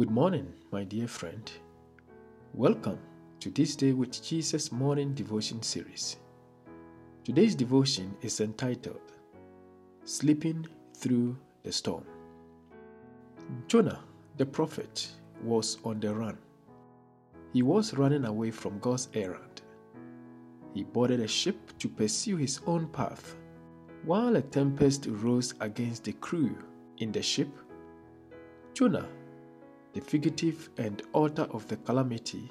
Good morning, my dear friend. Welcome to This Day with Jesus Morning Devotion Series. Today's devotion is entitled, Sleeping Through the Storm. Jonah, the prophet, was on the run. He was running away from God's errand. He boarded a ship to pursue his own path. While a tempest rose against the crew in the ship, Jonah, the fugitive and author of the calamity,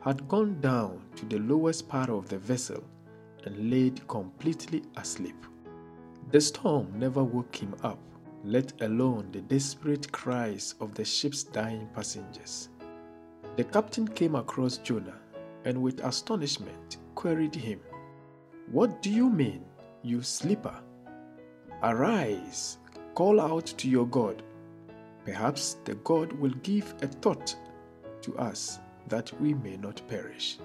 had gone down to the lowest part of the vessel and laid completely asleep. The storm never woke him up, let alone the desperate cries of the ship's dying passengers. The captain came across Jonah and with astonishment queried him, "What do you mean, you sleeper? Arise, call out to your God. Perhaps the God will give a thought to us that we may not perish."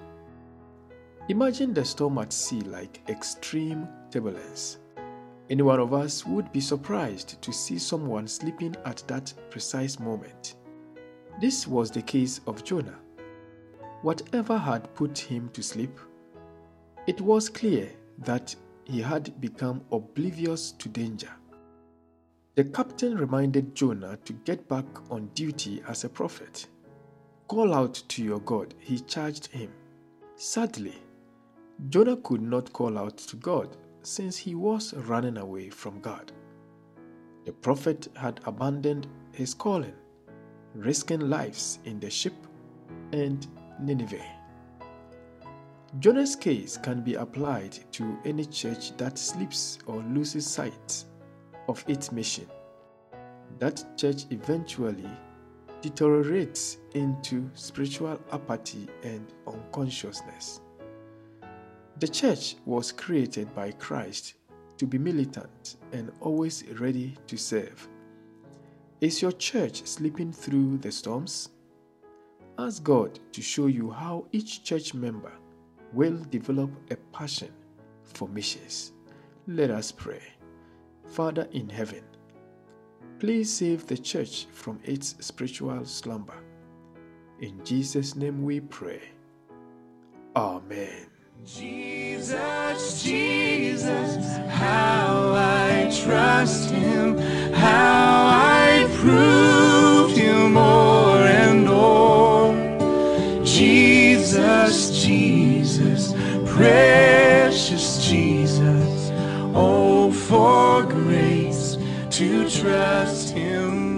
Imagine the storm at sea like extreme turbulence. Any one of us would be surprised to see someone sleeping at that precise moment. This was the case of Jonah. Whatever had put him to sleep, it was clear that he had become oblivious to danger. The captain reminded Jonah to get back on duty as a prophet. "Call out to your God," he charged him. Sadly, Jonah could not call out to God since he was running away from God. The prophet had abandoned his calling, risking lives in the ship and Nineveh. Jonah's case can be applied to any church that sleeps or loses sight of its mission. That church eventually deteriorates into spiritual apathy and unconsciousness. The church was created by Christ to be militant and always ready to serve. Is your church sleeping through the storms? Ask God to show you how each church member will develop a passion for missions. Let us pray. Father in heaven, please save the church from its spiritual slumber. In Jesus' name we pray. Amen. Jesus, Jesus, how I trust Him, how I prove Him more and more. Jesus, Jesus, precious Jesus, oh, for grace to trust Him.